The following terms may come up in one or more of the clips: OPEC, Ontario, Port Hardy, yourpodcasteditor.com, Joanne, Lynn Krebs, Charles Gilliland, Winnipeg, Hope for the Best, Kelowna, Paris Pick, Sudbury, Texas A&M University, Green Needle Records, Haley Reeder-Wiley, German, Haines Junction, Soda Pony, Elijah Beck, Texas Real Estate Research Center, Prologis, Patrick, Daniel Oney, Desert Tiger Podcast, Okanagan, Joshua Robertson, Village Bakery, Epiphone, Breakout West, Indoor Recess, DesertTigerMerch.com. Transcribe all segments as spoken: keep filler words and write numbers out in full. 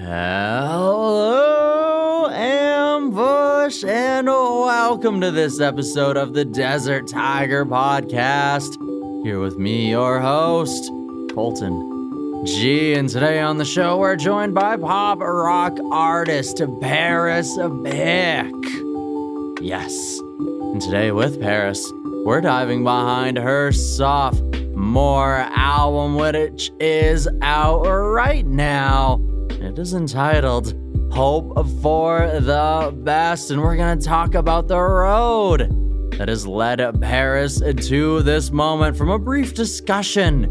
Hello, Ambush, and welcome to this episode of the Desert Tiger Podcast. Here with me, your host, Colton G. And today on the show, we're joined by pop rock artist Paris Pick. Yes. And today with Paris, we're diving behind her sophomore album, which is out right now. It is entitled Hope for the Best, and we're going to talk about the road that has led Paris to this moment, from a brief discussion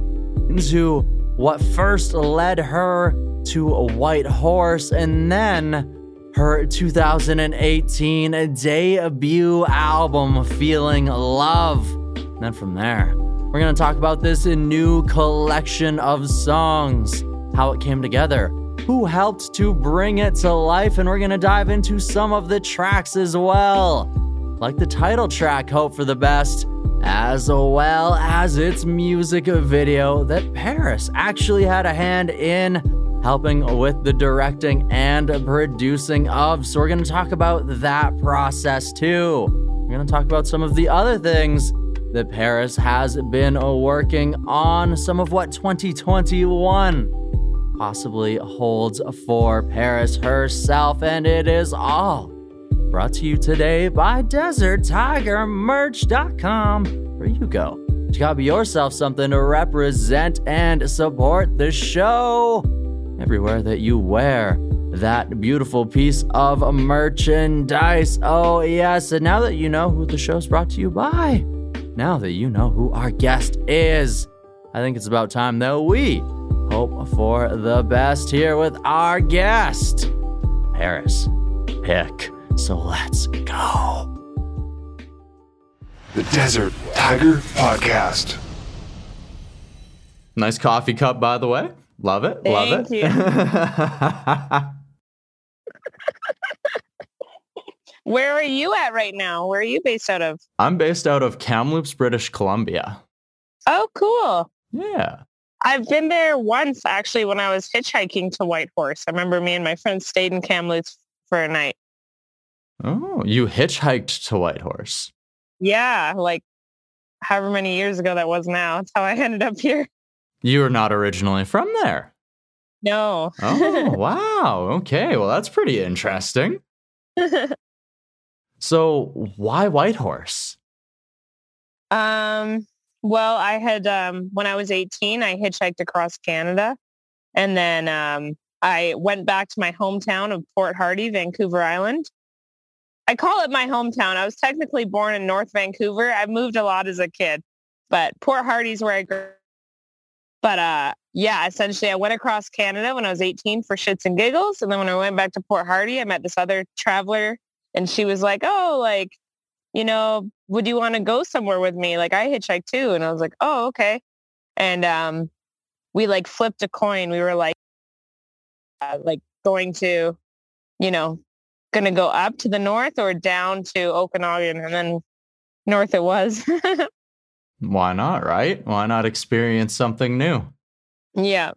into what first led her to White Horse, and then her two thousand eighteen debut album, Feeling Love. And then from there, we're going to talk about this new collection of songs, how it came together, who helped to bring it to life, and we're going to dive into some of the tracks as well, like the title track, Hope for the Best, as well as its music video that Paris actually had a hand in helping with the directing and producing of. So we're going to talk about that process too. We're going to talk about some of the other things that Paris has been working on, some of what twenty twenty-one possibly holds for Paris herself, and it is all brought to you today by Desert Tiger Merch dot com, where you go to copy yourself something to represent and support the show. Everywhere that you wear that beautiful piece of merchandise. Oh yes, and now that you know who the show's brought to you by, now that you know who our guest is, I think it's about time that we hope for the best here with our guest, Paris Pick. So let's go. The Desert Tiger Podcast. Nice coffee cup, by the way. Love it. Thank love it. You. Where are you at right now? Where are you based out of? I'm based out of Kamloops, British Columbia. Oh, cool. Yeah. I've been there once, actually, when I was hitchhiking to White Horse. I remember me and my friends stayed in Kamloops for a night. Oh, you hitchhiked to White Horse? Yeah, like however many years ago that was now. That's how I ended up here. You were not originally from there? No. Oh, wow. Okay, well, that's pretty interesting. So, why White Horse? Um... Well, I had, um, when I was eighteen, I hitchhiked across Canada, and then um, I went back to my hometown of Port Hardy, Vancouver Island. I call it my hometown. I was technically born in North Vancouver. I moved a lot as a kid, but Port Hardy's where I grew up. But uh, yeah, essentially I went across Canada when I was eighteen for shits and giggles. And then when I went back to Port Hardy, I met this other traveler, and she was like, oh, like, you know, would you want to go somewhere with me? Like, I hitchhiked too. And I was like, oh, okay. And um, we like flipped a coin. We were like, uh, like going to, you know, going to go up to the north or down to Okanagan. And then north it was. Why not, right? Why not experience something new? Yeah.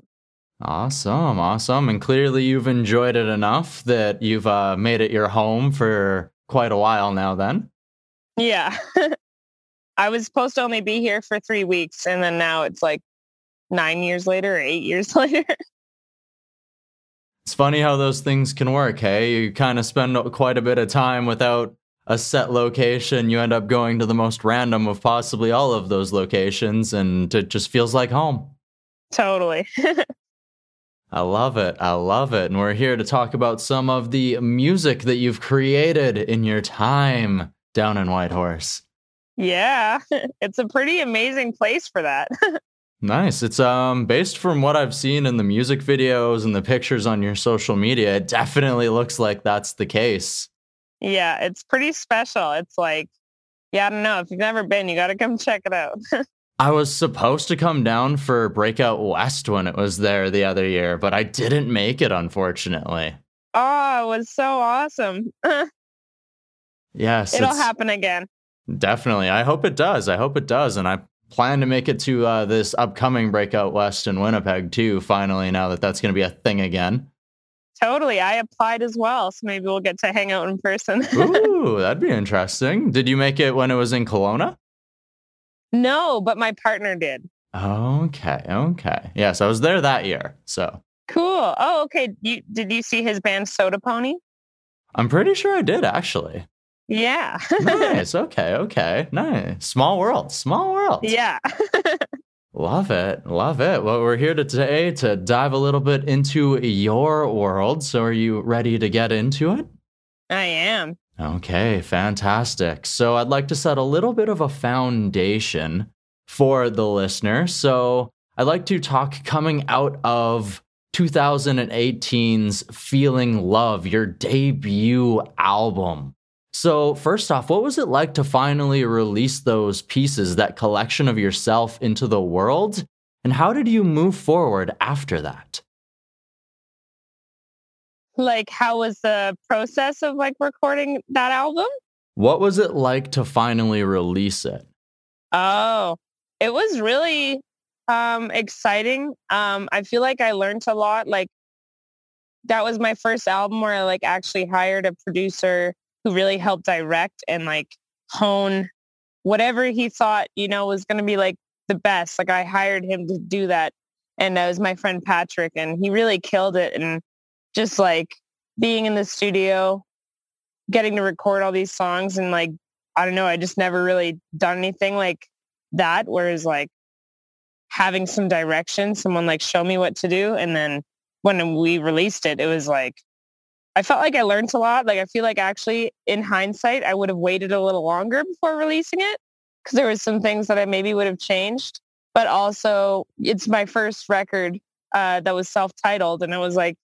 Awesome. Awesome. And clearly you've enjoyed it enough that you've uh, made it your home for quite a while now then. Yeah. I was supposed to only be here for three weeks, and then now it's like nine years later or eight years later. It's funny how those things can work, hey? You kind of spend quite a bit of time without a set location. You end up going to the most random of possibly all of those locations, and it just feels like home. Totally. I love it. I love it. And we're here to talk about some of the music that you've created in your time down in Whitehorse. Yeah, it's a pretty amazing place for that. Nice. It's um based from what I've seen in the music videos and the pictures on your social media, it definitely looks like that's the case. Yeah, it's pretty special. It's like, yeah, I don't know. If you've never been, you got to come check it out. I was supposed to come down for Breakout West when it was there the other year, but I didn't make it, unfortunately. Oh, it was so awesome. Yes. It'll happen again. Definitely. I hope it does. I hope it does. And I plan to make it to uh, this upcoming Breakout West in Winnipeg, too, finally, now that that's going to be a thing again. Totally. I applied as well. So maybe we'll get to hang out in person. Ooh, that'd be interesting. Did you make it when it was in Kelowna? No, but my partner did. Okay. Okay. Yeah. So I was there that year. So cool. Oh, okay. You, did you see his band Soda Pony? I'm pretty sure I did, actually. Yeah. Nice. Okay. Okay. Nice. Small world. Small world. Yeah. Love it. Love it. Well, we're here today to dive a little bit into your world. So are you ready to get into it? I am. Okay. Fantastic. So I'd like to set a little bit of a foundation for the listener. So I'd like to talk coming out of twenty eighteen's Feeling Love, your debut album. So first off, what was it like to finally release those pieces, that collection of yourself into the world? And how did you move forward after that? Like, how was the process of like recording that album? What was it like to finally release it? Oh, it was really um, exciting. Um, I feel like I learned a lot. Like, that was my first album where I like actually hired a producer who really helped direct and like hone whatever he thought, you know, was going to be like the best. Like, I hired him to do that. And that was my friend Patrick, and he really killed it. And just like being in the studio, getting to record all these songs, and like, I don't know, I just never really done anything like that. Whereas like having some direction, someone like show me what to do. And then when we released it, it was like, I felt like I learned a lot. Like, I feel like actually in hindsight, I would have waited a little longer before releasing it, because there was some things that I maybe would have changed. But also, it's my first record uh, that was self-titled. And I was like,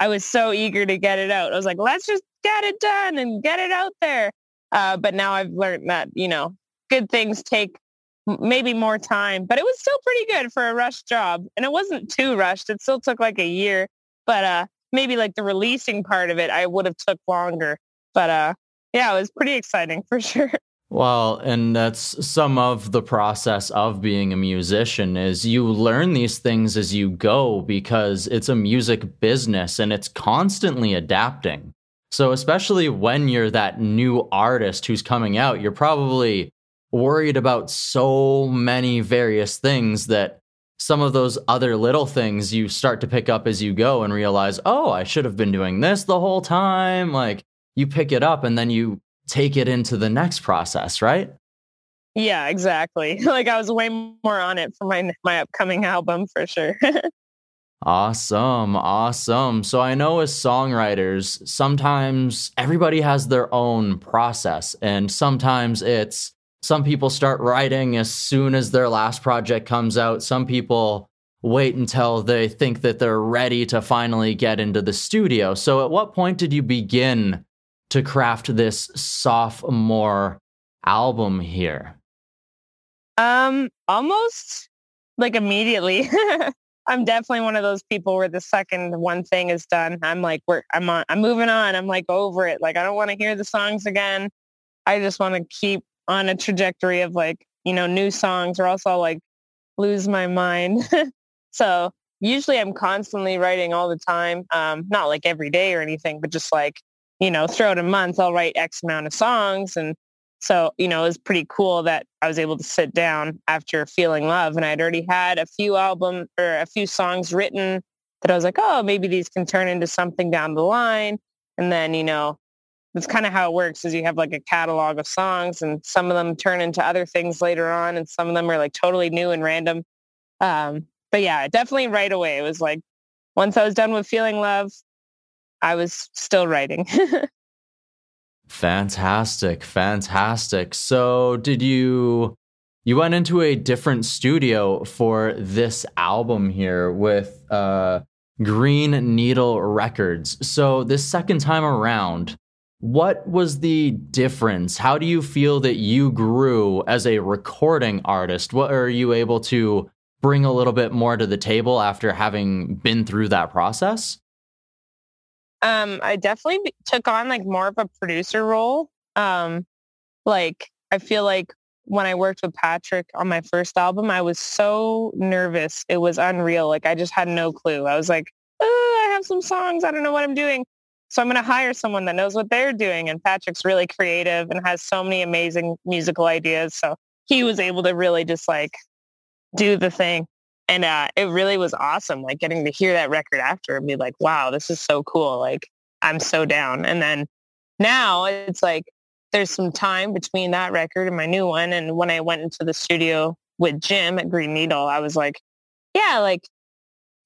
I was so eager to get it out. I was like, let's just get it done and get it out there. Uh, but now I've learned that, you know, good things take maybe more time, but it was still pretty good for a rushed job. And it wasn't too rushed. It still took like a year, but uh, maybe like the releasing part of it, I would have took longer. But uh, yeah, it was pretty exciting for sure. Well, and that's some of the process of being a musician, is you learn these things as you go, because it's a music business and it's constantly adapting. So especially when you're that new artist who's coming out, you're probably worried about so many various things that some of those other little things you start to pick up as you go and realize, oh, I should have been doing this the whole time. Like, you pick it up and then you take it into the next process, right? Yeah, exactly. Like, I was way more on it for my my upcoming album for sure. Awesome. Awesome. So I know as songwriters, sometimes everybody has their own process, and sometimes it's some people start writing as soon as their last project comes out. Some people wait until they think that they're ready to finally get into the studio. So at what point did you begin to craft this sophomore album here? Um, almost like immediately. I'm definitely one of those people where the second one thing is done, I'm like, we're, I'm on, I'm moving on. I'm like over it. Like, I don't want to hear the songs again. I just want to keep on a trajectory of like, you know, new songs, or else I'll like lose my mind. So usually I'm constantly writing all the time. Um, not like every day or anything, but just like, you know, throughout a month, I'll write X amount of songs. And so, you know, it was pretty cool that I was able to sit down after Feeling Love, and I'd already had a few album or a few songs written that I was like, oh, maybe these can turn into something down the line. And then, you know, that's kind of how it works, is you have like a catalog of songs, and some of them turn into other things later on, and some of them are like totally new and random. Um, but yeah, definitely right away. It was like, once I was done with Feeling Love, I was still writing. Fantastic. Fantastic. So did you, you went into a different studio for this album here with uh, Green Needle Records. So this second time around, what was the difference? How do you feel that you grew as a recording artist? What are you able to bring a little bit more to the table after having been through that process? Um, I definitely took on like more of a producer role. Um, like, I feel like when I worked with Patrick on my first album, I was so nervous. It was unreal. Like, I just had no clue. I was like, oh, I have some songs. I don't know what I'm doing. So I'm going to hire someone that knows what they're doing. And Patrick's really creative and has so many amazing musical ideas. So he was able to really just like do the thing. And uh, it really was awesome, like getting to hear that record after and be like, wow, this is so cool. Like, I'm so down. And then now it's like there's some time between that record and my new one. And when I went into the studio with Jim at Green Needle, I was like, yeah, like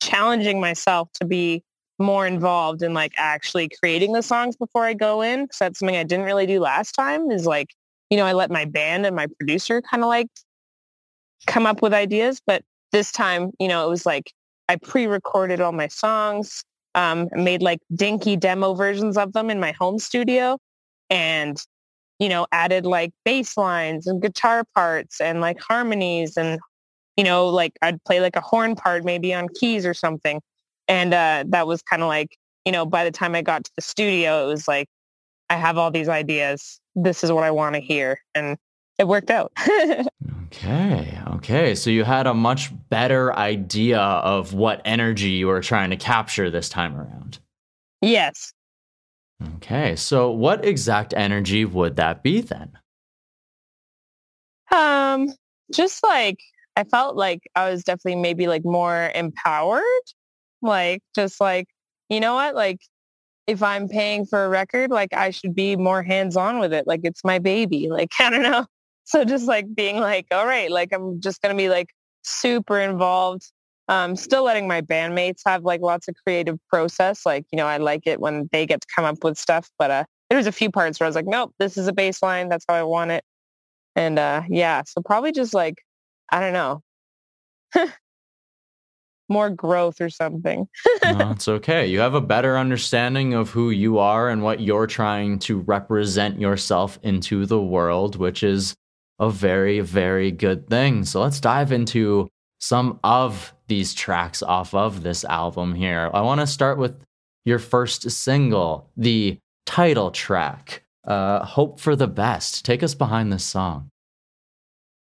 challenging myself to be more involved in like actually creating the songs before I go in, because that's something I didn't really do last time, is like, you know, I let my band and my producer kind of like come up with ideas. But this time, you know, it was like I pre-recorded all my songs, um, made like dinky demo versions of them in my home studio, and, you know, added like bass lines and guitar parts and like harmonies, and, you know, like I'd play like a horn part maybe on keys or something. And uh, that was kind of like, you know, by the time I got to the studio, it was like, I have all these ideas. This is what I want to hear. And it worked out. Okay. Okay. So you had a much better idea of what energy you were trying to capture this time around. Yes. Okay. So what exact energy would that be then? Um, just like, I felt like I was definitely maybe like more empowered. Like, just like, you know what, like if I'm paying for a record, like I should be more hands-on with it. Like it's my baby. Like, I don't know. So just like being like, all right, like I'm just going to be like super involved. Um, still letting my bandmates have like lots of creative process. Like, you know, I like it when they get to come up with stuff, but, uh, there was a few parts where I was like, nope, this is a bass line. That's how I want it. And, uh, yeah. So probably just like, I don't know. More growth or something. No, it's okay. You have a better understanding of who you are and what you're trying to represent yourself into the world, which is a very, very good thing. So let's dive into some of these tracks off of this album here. I want to start with your first single, the title track, uh, Hope for the Best. Take us behind this song.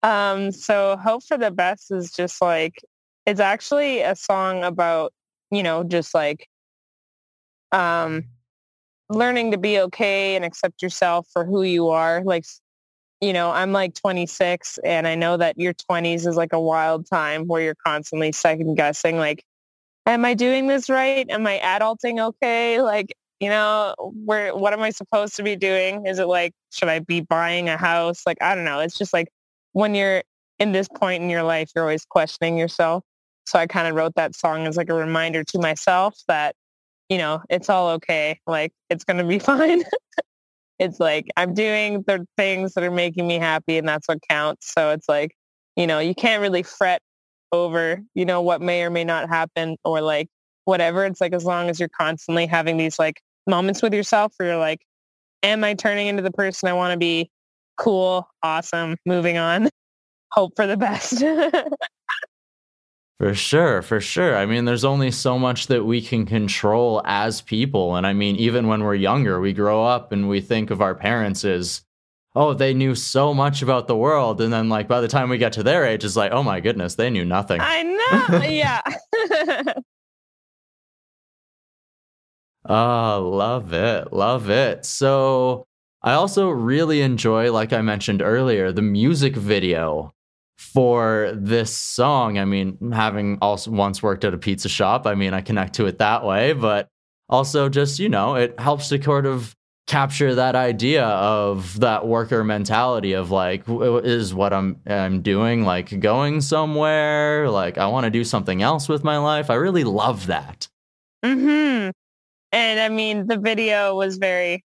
Um, so Hope for the Best is just like, it's actually a song about, you know, just like um, learning to be okay and accept yourself for who you are. Like, you know, I'm like twenty-six, and I know that your twenties is like a wild time where you're constantly second guessing, like, am I doing this right? Am I adulting okay? Like, you know, where, what am I supposed to be doing? Is it like, should I be buying a house? Like, I don't know. It's just like when you're in this point in your life, you're always questioning yourself. So I kind of wrote that song as like a reminder to myself that, you know, it's all okay. Like, it's going to be fine. It's like, I'm doing the things that are making me happy, and that's what counts. So it's like, you know, you can't really fret over, you know, what may or may not happen or like whatever. It's like, as long as you're constantly having these like moments with yourself where you're like, am I turning into the person I want to be? Cool. Awesome. Moving on. Hope for the best. For sure, for sure. I mean, there's only so much that we can control as people. And I mean, even when we're younger, we grow up and we think of our parents as, oh, they knew so much about the world. And then like by the time we get to their age, it's like, oh my goodness, they knew nothing. I know. Yeah. Oh, love it. Love it. So I also really enjoy, like I mentioned earlier, the music video for this song. I mean, having also once worked at a pizza shop, I mean, I connect to it that way, but also just, you know, it helps to sort of capture that idea of that worker mentality of like, is what I'm I'm doing like going somewhere? Like, I want to do something else with my life. I really love that. Mm-hmm. And I mean, the video was very...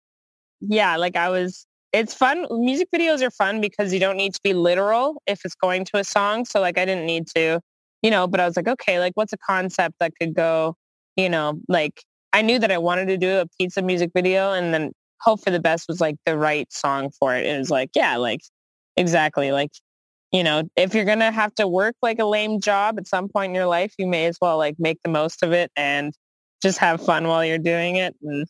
Yeah, like I was, it's fun. Music videos are fun because you don't need to be literal if it's going to a song. So like I didn't need to, you know, but I was like, okay, like what's a concept that could go, you know, like I knew that I wanted to do a pizza music video, and then Hope for the Best was like the right song for it. It was like, yeah, like exactly. Like, you know, if you're going to have to work like a lame job at some point in your life, you may as well like make the most of it and just have fun while you're doing it. And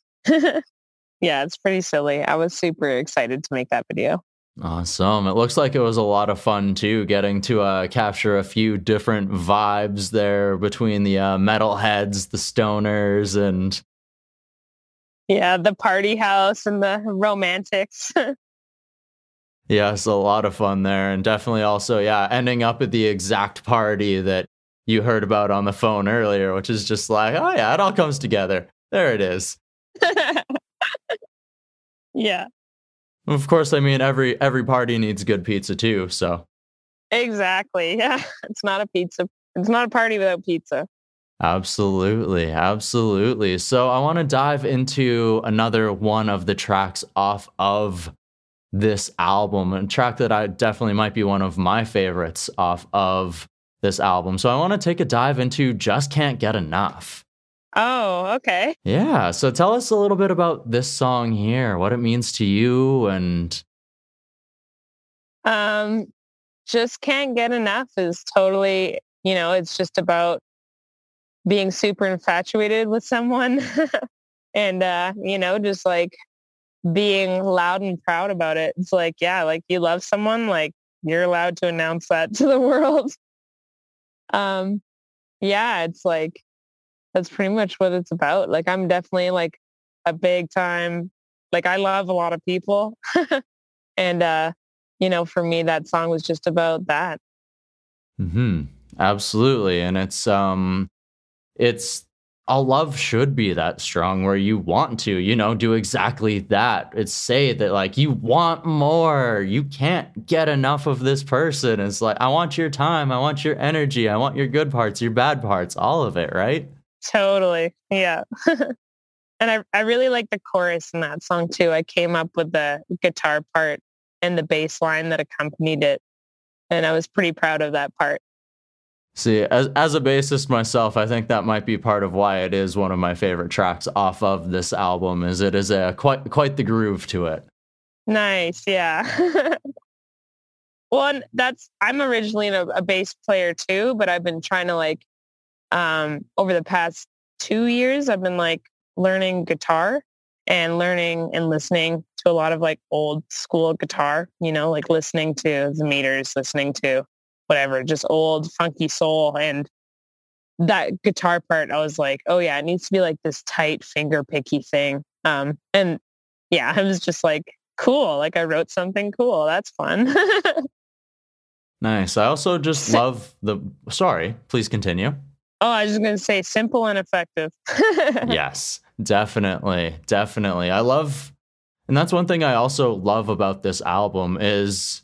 yeah, it's pretty silly. I was super excited to make that video. Awesome. It looks like it was a lot of fun, too, getting to uh, capture a few different vibes there between the uh, metalheads, the stoners, and... Yeah, the party house and the romantics. Yes, a lot of fun there. And definitely also, yeah, ending up at the exact party that you heard about on the phone earlier, which is just like, oh, yeah, it all comes together. There it is. Yeah. Of course, I mean, every every party needs good pizza, too. So. Exactly. Yeah, it's not a pizza. It's not a party without pizza. Absolutely. Absolutely. So I want to dive into another one of the tracks off of this album, a track that I definitely might be one of my favorites off of this album. So I want to take a dive into Just Can't Get Enough. Oh, okay. Yeah. So tell us a little bit about this song here, what it means to you, and... Um, Just Can't Get Enough is totally, you know, it's just about being super infatuated with someone and, uh, you know, just like being loud and proud about it. It's like, yeah, like you love someone, like you're allowed to announce that to the world. Um, yeah, it's like, that's pretty much what it's about. Like, I'm definitely like a big time, like I love a lot of people. And, uh, you know, for me, that song was just about that. Mm-hmm. Absolutely. And it's, um, It's a love should be that strong where you want to, you know, do exactly that. It's say that like you want more, you can't get enough of this person. It's like, I want your time. I want your energy. I want your good parts, your bad parts, all of it. Right. Totally. Yeah. And I, I really like the chorus in that song too. I came up with the guitar part and the bass line that accompanied it. And I was pretty proud of that part. See, as as a bassist myself, I think that might be part of why it is one of my favorite tracks off of this album, is it is a quite quite the groove to it. Nice, yeah. Well, and that's, I'm originally a, a bass player too, but I've been trying to like, um, over the past two years, I've been like learning guitar and learning and listening to a lot of like old school guitar, you know, like listening to the Meters, listening to whatever, just old funky soul. And that guitar part, I was like, oh yeah, it needs to be like this tight finger picky thing. Um, and yeah, I was just like, cool. Like I wrote something cool. That's fun. Nice. I also just love the, sorry, please continue. Oh, I was just going to say simple and effective. Yes, definitely. Definitely. I love, and that's one thing I also love about this album is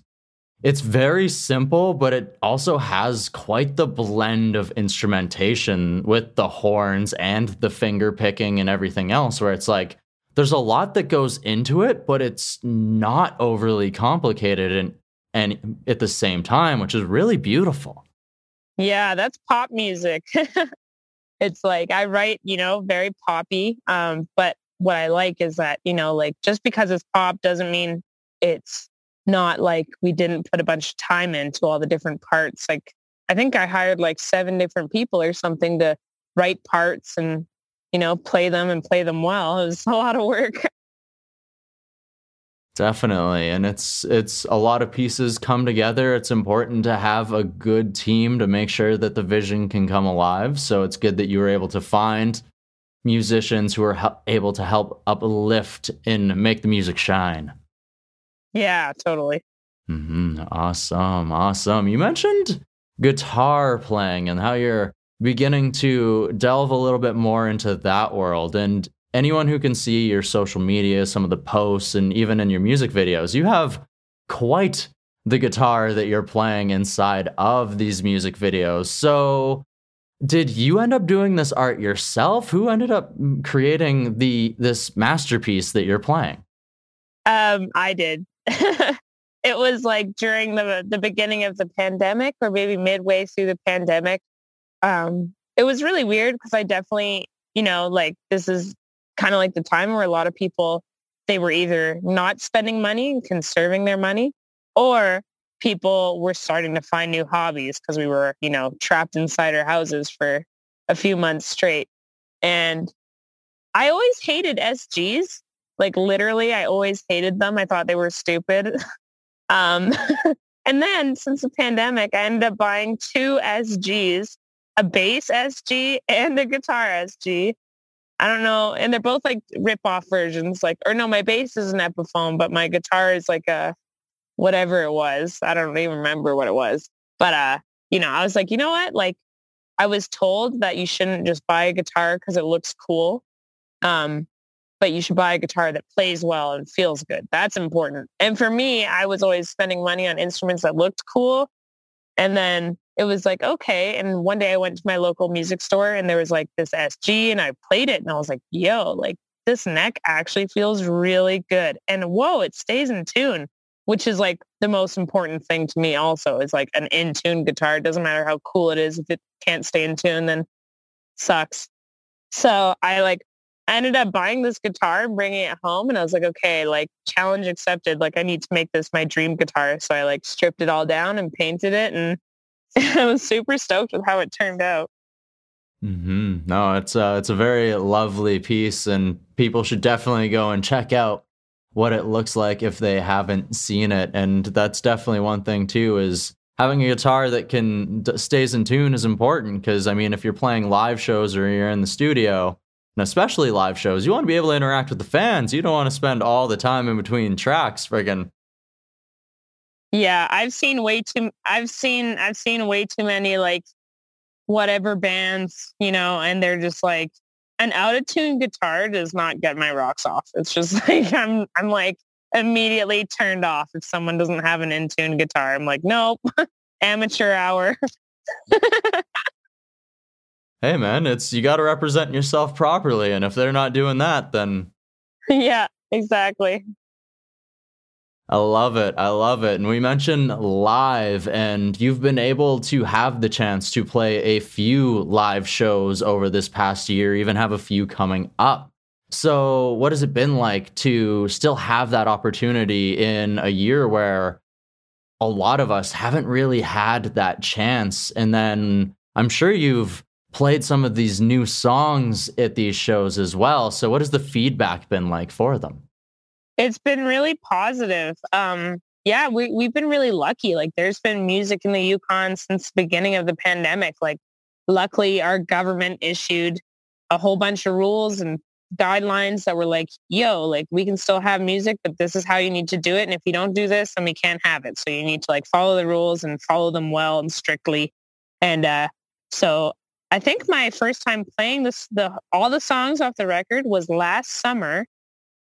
it's very simple, but it also has quite the blend of instrumentation with the horns and the finger picking and everything else, where it's like, there's a lot that goes into it, but it's not overly complicated and, and at the same time, which is really beautiful. Yeah, that's pop music. It's like, I write, you know, very poppy. Um, but what I like is that, you know, like just because it's pop doesn't mean it's not like we didn't put a bunch of time into all the different parts. Like I think I hired like seven different people or something to write parts and, you know, play them and play them well. It was a lot of work. Definitely. And it's, it's a lot of pieces come together. It's important to have a good team to make sure that the vision can come alive. So it's good that you were able to find musicians who are he- able to help uplift and make the music shine. Yeah, totally. Mm-hmm. Awesome. Awesome. You mentioned guitar playing and how you're beginning to delve a little bit more into that world. And anyone who can see your social media, some of the posts, and even in your music videos, you have quite the guitar that you're playing inside of these music videos. So did you end up doing this art yourself? Who ended up creating the this masterpiece that you're playing? Um, I did. It was like during the the beginning of the pandemic, or maybe midway through the pandemic. Um, it was really weird because I definitely, you know, like this is kind of like the time where a lot of people, they were either not spending money and conserving their money, or people were starting to find new hobbies because we were, you know, trapped inside our houses for a few months straight. And I always hated S Gs. Like literally, I always hated them. I thought they were stupid. Um, and then since the pandemic, I ended up buying two S Gs, a bass S G and a guitar S G. I don't know. And they're both like rip-off versions. Like, or no, my bass is an Epiphone, but my guitar is like a whatever it was. I don't even remember what it was. But, uh, you know, I was like, you know what? Like, I was told that you shouldn't just buy a guitar because it looks cool. Um, but you should buy a guitar that plays well and feels good. That's important. And for me, I was always spending money on instruments that looked cool. And then it was like, okay. And one day I went to my local music store and there was like this S G and I played it and I was like, yo, like this neck actually feels really good. And whoa, it stays in tune, which is like the most important thing to me also is like an in tune guitar. It doesn't matter how cool it is. If it can't stay in tune, then it sucks. So I like, I ended up buying this guitar and bringing it home and I was like, okay, like challenge accepted. Like I need to make this my dream guitar. So I like stripped it all down and painted it and I was super stoked with how it turned out. Mm-hmm. No, it's a, it's a very lovely piece and people should definitely go and check out what it looks like if they haven't seen it. And that's definitely one thing too, is having a guitar that can stays in tune is important. Cause I mean, if you're playing live shows or you're in the studio, and especially live shows, you want to be able to interact with the fans. You don't want to spend all the time in between tracks, friggin'. Yeah, I've seen way too. I've seen. I've seen way too many like, whatever bands, you know, and they're just like, an out of tune guitar does not get my rocks off. It's just like I'm. I'm like immediately turned off if someone doesn't have an in tune guitar. I'm like, nope, amateur hour. Hey man, it's, you got to represent yourself properly. And if they're not doing that, then. Yeah, exactly. I love it. I love it. And we mentioned live and you've been able to have the chance to play a few live shows over this past year, even have a few coming up. So what has it been like to still have that opportunity in a year where a lot of us haven't really had that chance? And then I'm sure you've played some of these new songs at these shows as well. So what has the feedback been like for them? It's been really positive. Um, yeah, we, we've been really lucky. Like there's been music in the Yukon since the beginning of the pandemic. Like luckily our government issued a whole bunch of rules and guidelines that were like, yo, like we can still have music, but this is how you need to do it. And if you don't do this, then we can't have it. So you need to like follow the rules and follow them well and strictly. And uh, so I think my first time playing this, the all the songs off the record was last summer.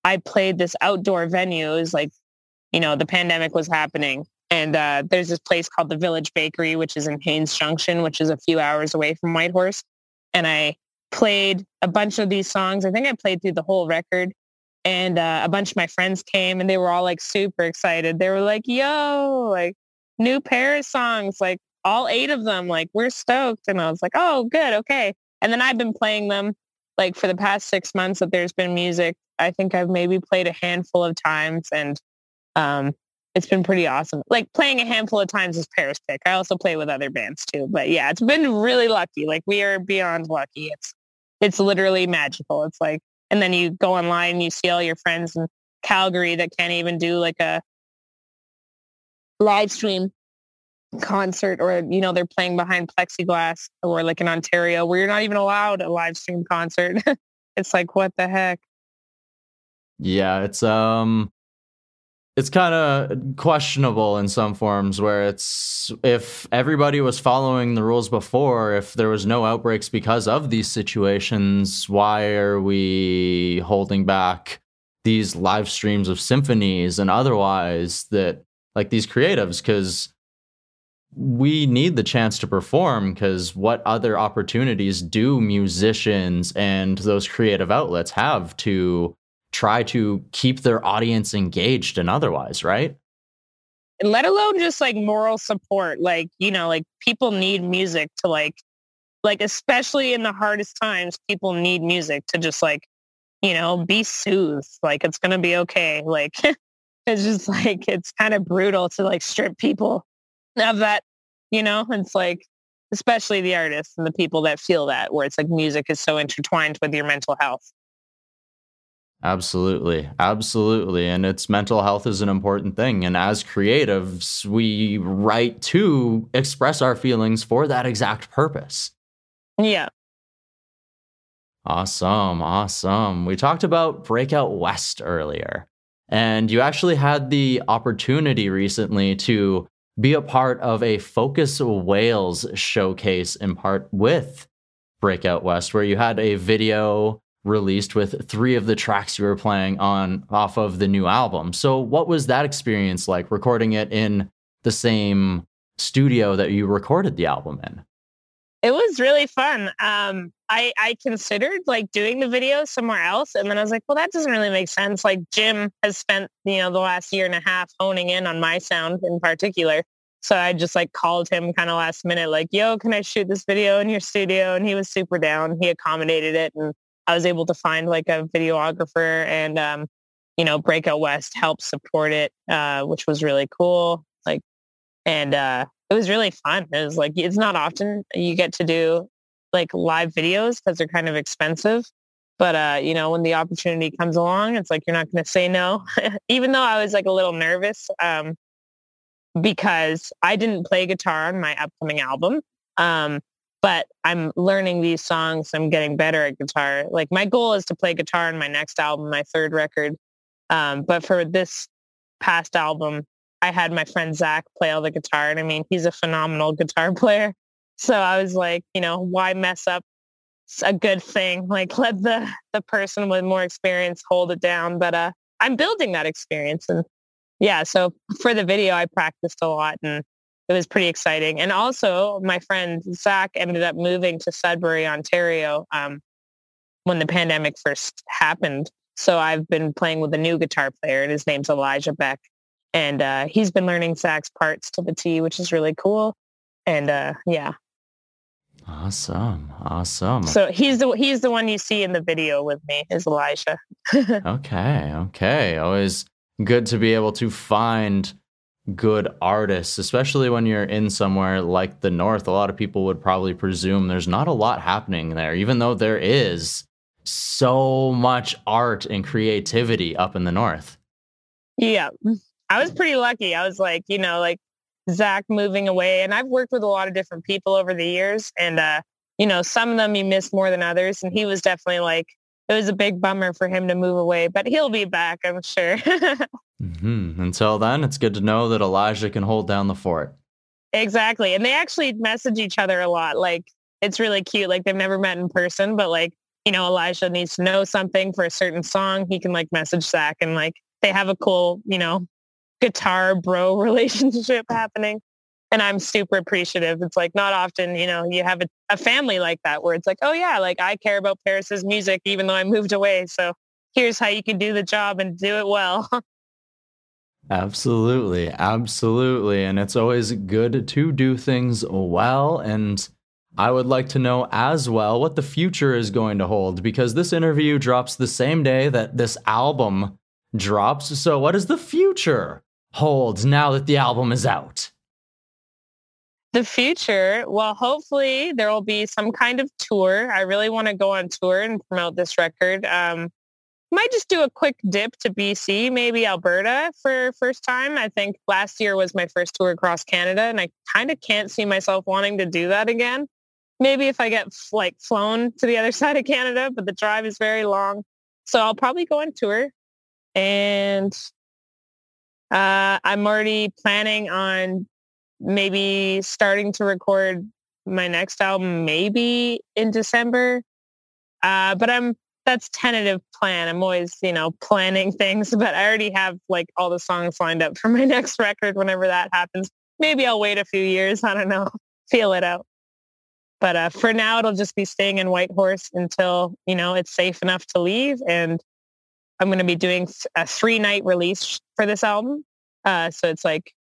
I played this outdoor venue. It was like, you know, the pandemic was happening. And uh, there's this place called the Village Bakery, which is in Haines Junction, which is a few hours away from Whitehorse. And I played a bunch of these songs. I think I played through the whole record. And uh, a bunch of my friends came and they were all like super excited. They were like, yo, like new Paris songs, like all eight of them, like we're stoked. And I was like, oh, good. Okay. And then I've been playing them like for the past six months that there's been music. I think I've maybe played a handful of times and um, it's been pretty awesome. Like playing a handful of times is Paris Pick. I also play with other bands too, but yeah, it's been really lucky. Like we are beyond lucky. It's, it's literally magical. It's like, and then you go online and you see all your friends in Calgary that can't even do like a live stream concert, or you know they're playing behind plexiglass, or like in Ontario where you're not even allowed a live stream concert. It's like, what the heck? Yeah, it's um it's kind of questionable in some forms where it's, if everybody was following the rules before, if there was no outbreaks because of these situations, why are we holding back these live streams of symphonies and otherwise that like these creatives? Because we need the chance to perform, because what other opportunities do musicians and those creative outlets have to try to keep their audience engaged and otherwise, right? Let alone just like moral support. Like, you know, like people need music to like, like, especially in the hardest times, people need music to just like, you know, be soothed. Like it's going to be okay. Like it's just like, it's kind of brutal to like strip people of that, you know. It's like, especially the artists and the people that feel that, where it's like music is so intertwined with your mental health. Absolutely. Absolutely. And it's mental health is an important thing. And as creatives, we write to express our feelings for that exact purpose. Yeah. Awesome. Awesome. We talked about Breakout West earlier, and you actually had the opportunity recently to be a part of a Focus Wales showcase in part with Breakout West, where you had a video released with three of the tracks you were playing on off of the new album. So what was that experience like, recording it in the same studio that you recorded the album in? It was really fun. Um, I, I considered like doing the video somewhere else. And then I was like, well, that doesn't really make sense. Like Jim has spent, you know, the last year and a half honing in on my sound in particular. So I just like called him kind of last minute, like, yo, can I shoot this video in your studio? And he was super down. He accommodated it. And I was able to find like a videographer, and, um, you know, Breakout West helped support it, uh, which was really cool. Like, and, uh, it was really fun. It was like, it's not often you get to do like live videos because they're kind of expensive, but, uh, you know, when the opportunity comes along, it's like, you're not going to say no, even though I was like a little nervous, um, because I didn't play guitar on my upcoming album. Um, But I'm learning these songs. I'm getting better at guitar. Like my goal is to play guitar in my next album, my third record. Um, but for this past album, I had my friend Zach play all the guitar. And I mean, he's a phenomenal guitar player. So I was like, you know, why mess up a good thing? Like let the, the person with more experience hold it down. But uh, I'm building that experience. And yeah, so for the video, I practiced a lot, and it was pretty exciting. And also my friend Zach ended up moving to Sudbury, Ontario, um, when the pandemic first happened. So I've been playing with a new guitar player, and his name's Elijah Beck. And uh, he's been learning sax parts to the T, which is really cool. And uh, yeah. Awesome. Awesome. So he's the, he's the one you see in the video with me, is Elijah. Okay. Okay. Always good to be able to find good artists, especially when you're in somewhere like the North. A lot of people would probably presume there's not a lot happening there, even though there is so much art and creativity up in the North. Yeah, I was pretty lucky. I was like, you know, like Zach moving away, and I've worked with a lot of different people over the years, and uh, you know, some of them you miss more than others. And he was definitely like, it was a big bummer for him to move away, but he'll be back, I'm sure. Mm-hmm. Until then, it's good to know that Elijah can hold down the fort. Exactly. And they actually message each other a lot. Like, it's really cute. Like, they've never met in person, but like, you know, Elijah needs to know something for a certain song. He can like message Zach, and like, they have a cool, you know, guitar bro relationship happening. And I'm super appreciative. It's like not often, you know, you have a, a family like that where it's like, oh yeah, like I care about Paris's music, even though I moved away. So here's how you can do the job and do it well. Absolutely. Absolutely. And it's always good to do things well. And I would like to know as well what the future is going to hold, because this interview drops the same day that this album drops. So what does the future hold now that the album is out? The future, well, hopefully there will be some kind of tour. I really want to go on tour and promote this record. Um, might just do a quick dip to B C, maybe Alberta for first time. I think last year was my first tour across Canada, and I kind of can't see myself wanting to do that again. Maybe if I get like flown to the other side of Canada, but the drive is very long. So I'll probably go on tour, and uh, I'm already planning on maybe starting to record my next album, maybe in December. Uh, but I'm, that's tentative plan. I'm always, you know, planning things, but I already have like all the songs lined up for my next record. Whenever that happens, maybe I'll wait a few years. I don't know, feel it out. But uh, for now, it'll just be staying in Whitehorse until, you know, it's safe enough to leave. And I'm going to be doing a three night release for this album. Uh, so it's like,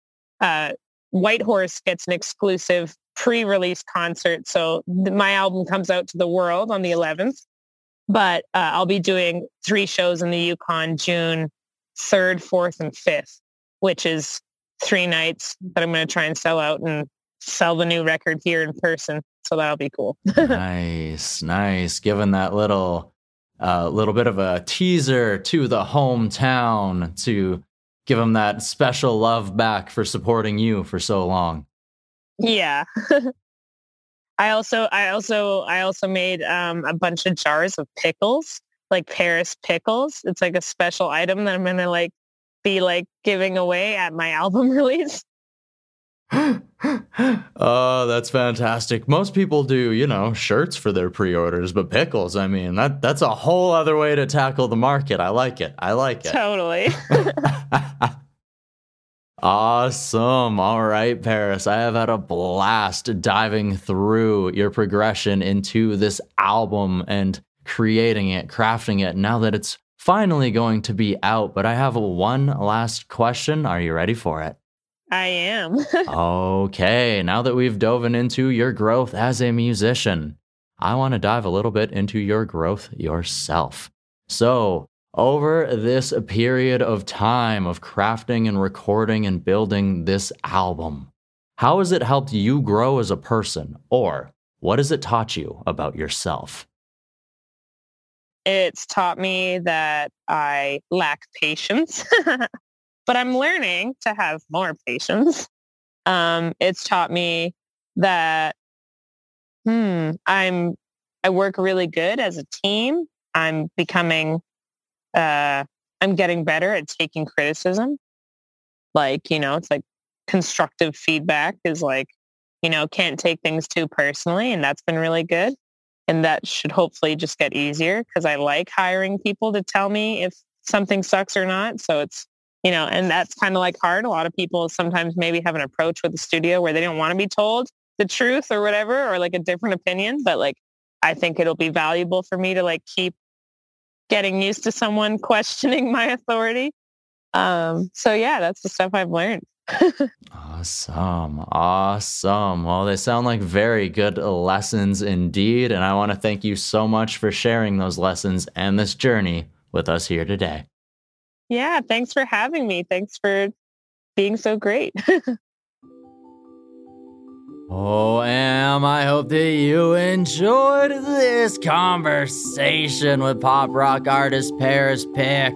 uh, Whitehorse gets an exclusive pre-release concert. So th- my album comes out to the world on the eleventh, but uh, I'll be doing three shows in the Yukon, June third, fourth, and fifth, which is three nights that I'm going to try and sell out and sell the new record here in person. So that'll be cool. Nice, nice. Given that little a little bit of a teaser to the hometown to give them that special love back for supporting you for so long. Yeah. I also, I also, I also made um, a bunch of jars of pickles, like Paris pickles. It's like a special item that I'm going to like be like giving away at my album release. Oh, that's fantastic. Most people do, you know, shirts for their pre-orders, but pickles, I mean, that that's a whole other way to tackle the market. I like it. I like it. Totally. Awesome. All right, Paris. I have had a blast diving through your progression into this album and creating it, crafting it, now that it's finally going to be out. But I have one last question. Are you ready for it? I am. Okay. Now that we've dove into your growth as a musician, I want to dive a little bit into your growth yourself. So over this period of time of crafting and recording and building this album, how has it helped you grow as a person, or what has it taught you about yourself? It's taught me that I lack patience. But I'm learning to have more patience. Um, it's taught me that hmm, I'm I work really good as a team. I'm becoming, uh, I'm getting better at taking criticism. Like, you know, it's like constructive feedback is like, you know, can't take things too personally. And that's been really good. And that should hopefully just get easier because I like hiring people to tell me if something sucks or not. So it's, you know, and that's kind of like hard. A lot of people sometimes maybe have an approach with the studio where they don't want to be told the truth or whatever, or like a different opinion. But like, I think it'll be valuable for me to like keep getting used to someone questioning my authority. Um, so yeah, that's the stuff I've learned. Awesome. Awesome. Well, they sound like very good lessons indeed. And I want to thank you so much for sharing those lessons and this journey with us here today. Yeah, thanks for having me. Thanks for being so great. Oh, Em, I hope that you enjoyed this conversation with pop rock artist Paris Pick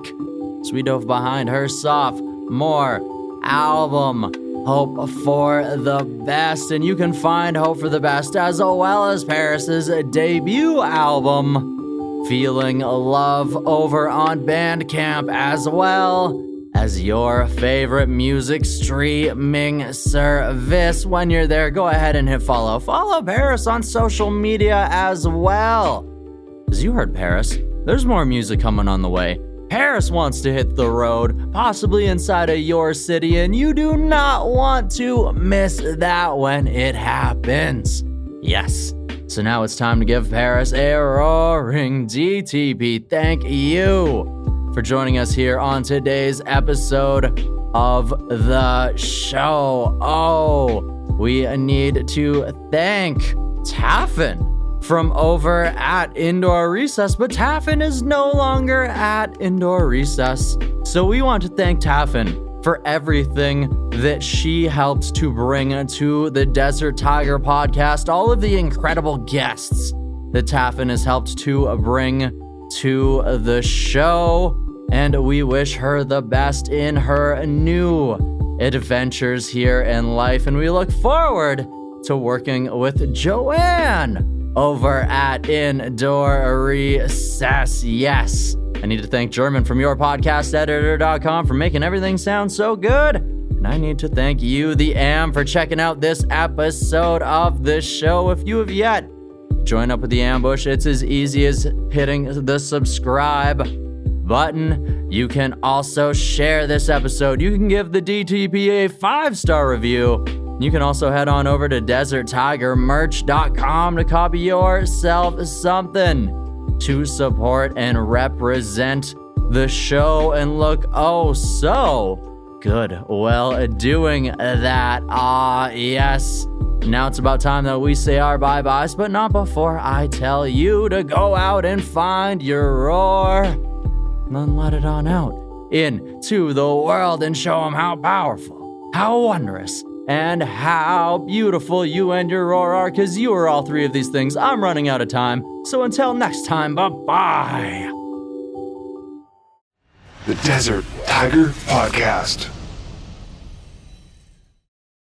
as we dove behind her sophomore album, Hope for the Best. And you can find Hope for the Best as well as Paris's debut album, Feeling Love, over on Bandcamp, as well as your favorite music streaming service. When you're there, go ahead and hit follow. Follow Paris on social media as well. As you heard, Paris, there's more music coming on the way. Paris wants to hit the road, possibly inside of your city, and you do not want to miss that when it happens. Yes. So now it's time to give Paris a roaring D T P. Thank you for joining us here on today's episode of the show. Oh, we need to thank Taffin from over at Indoor Recess, but Taffin is no longer at Indoor Recess. So we want to thank Taffin for everything that she helped to bring to the Desert Tiger Podcast, all of the incredible guests that Taffin has helped to bring to the show. And we wish her the best in her new adventures here in life. And we look forward to working with Joanne over at Indoor Recess. Yes. I need to thank German from your podcast editor dot com for making everything sound so good. And I need to thank you, the A M, for checking out this episode of the show. If you have yet joined up with the Ambush, it's as easy as hitting the subscribe button. You can also share this episode. You can give the D T P a five-star review. You can also head on over to Desert Tiger Merch dot com to copy yourself something to support and represent the show and look oh so good well doing that. Ah, yes. Now it's about time that we say our bye-byes, but not before I tell you to go out and find your roar and then let it on out into the world and show them how powerful, how wondrous, and how beautiful you and your roar are, because you are all three of these things. I'm running out of time. So until next time, bye-bye. The Desert Tiger Podcast.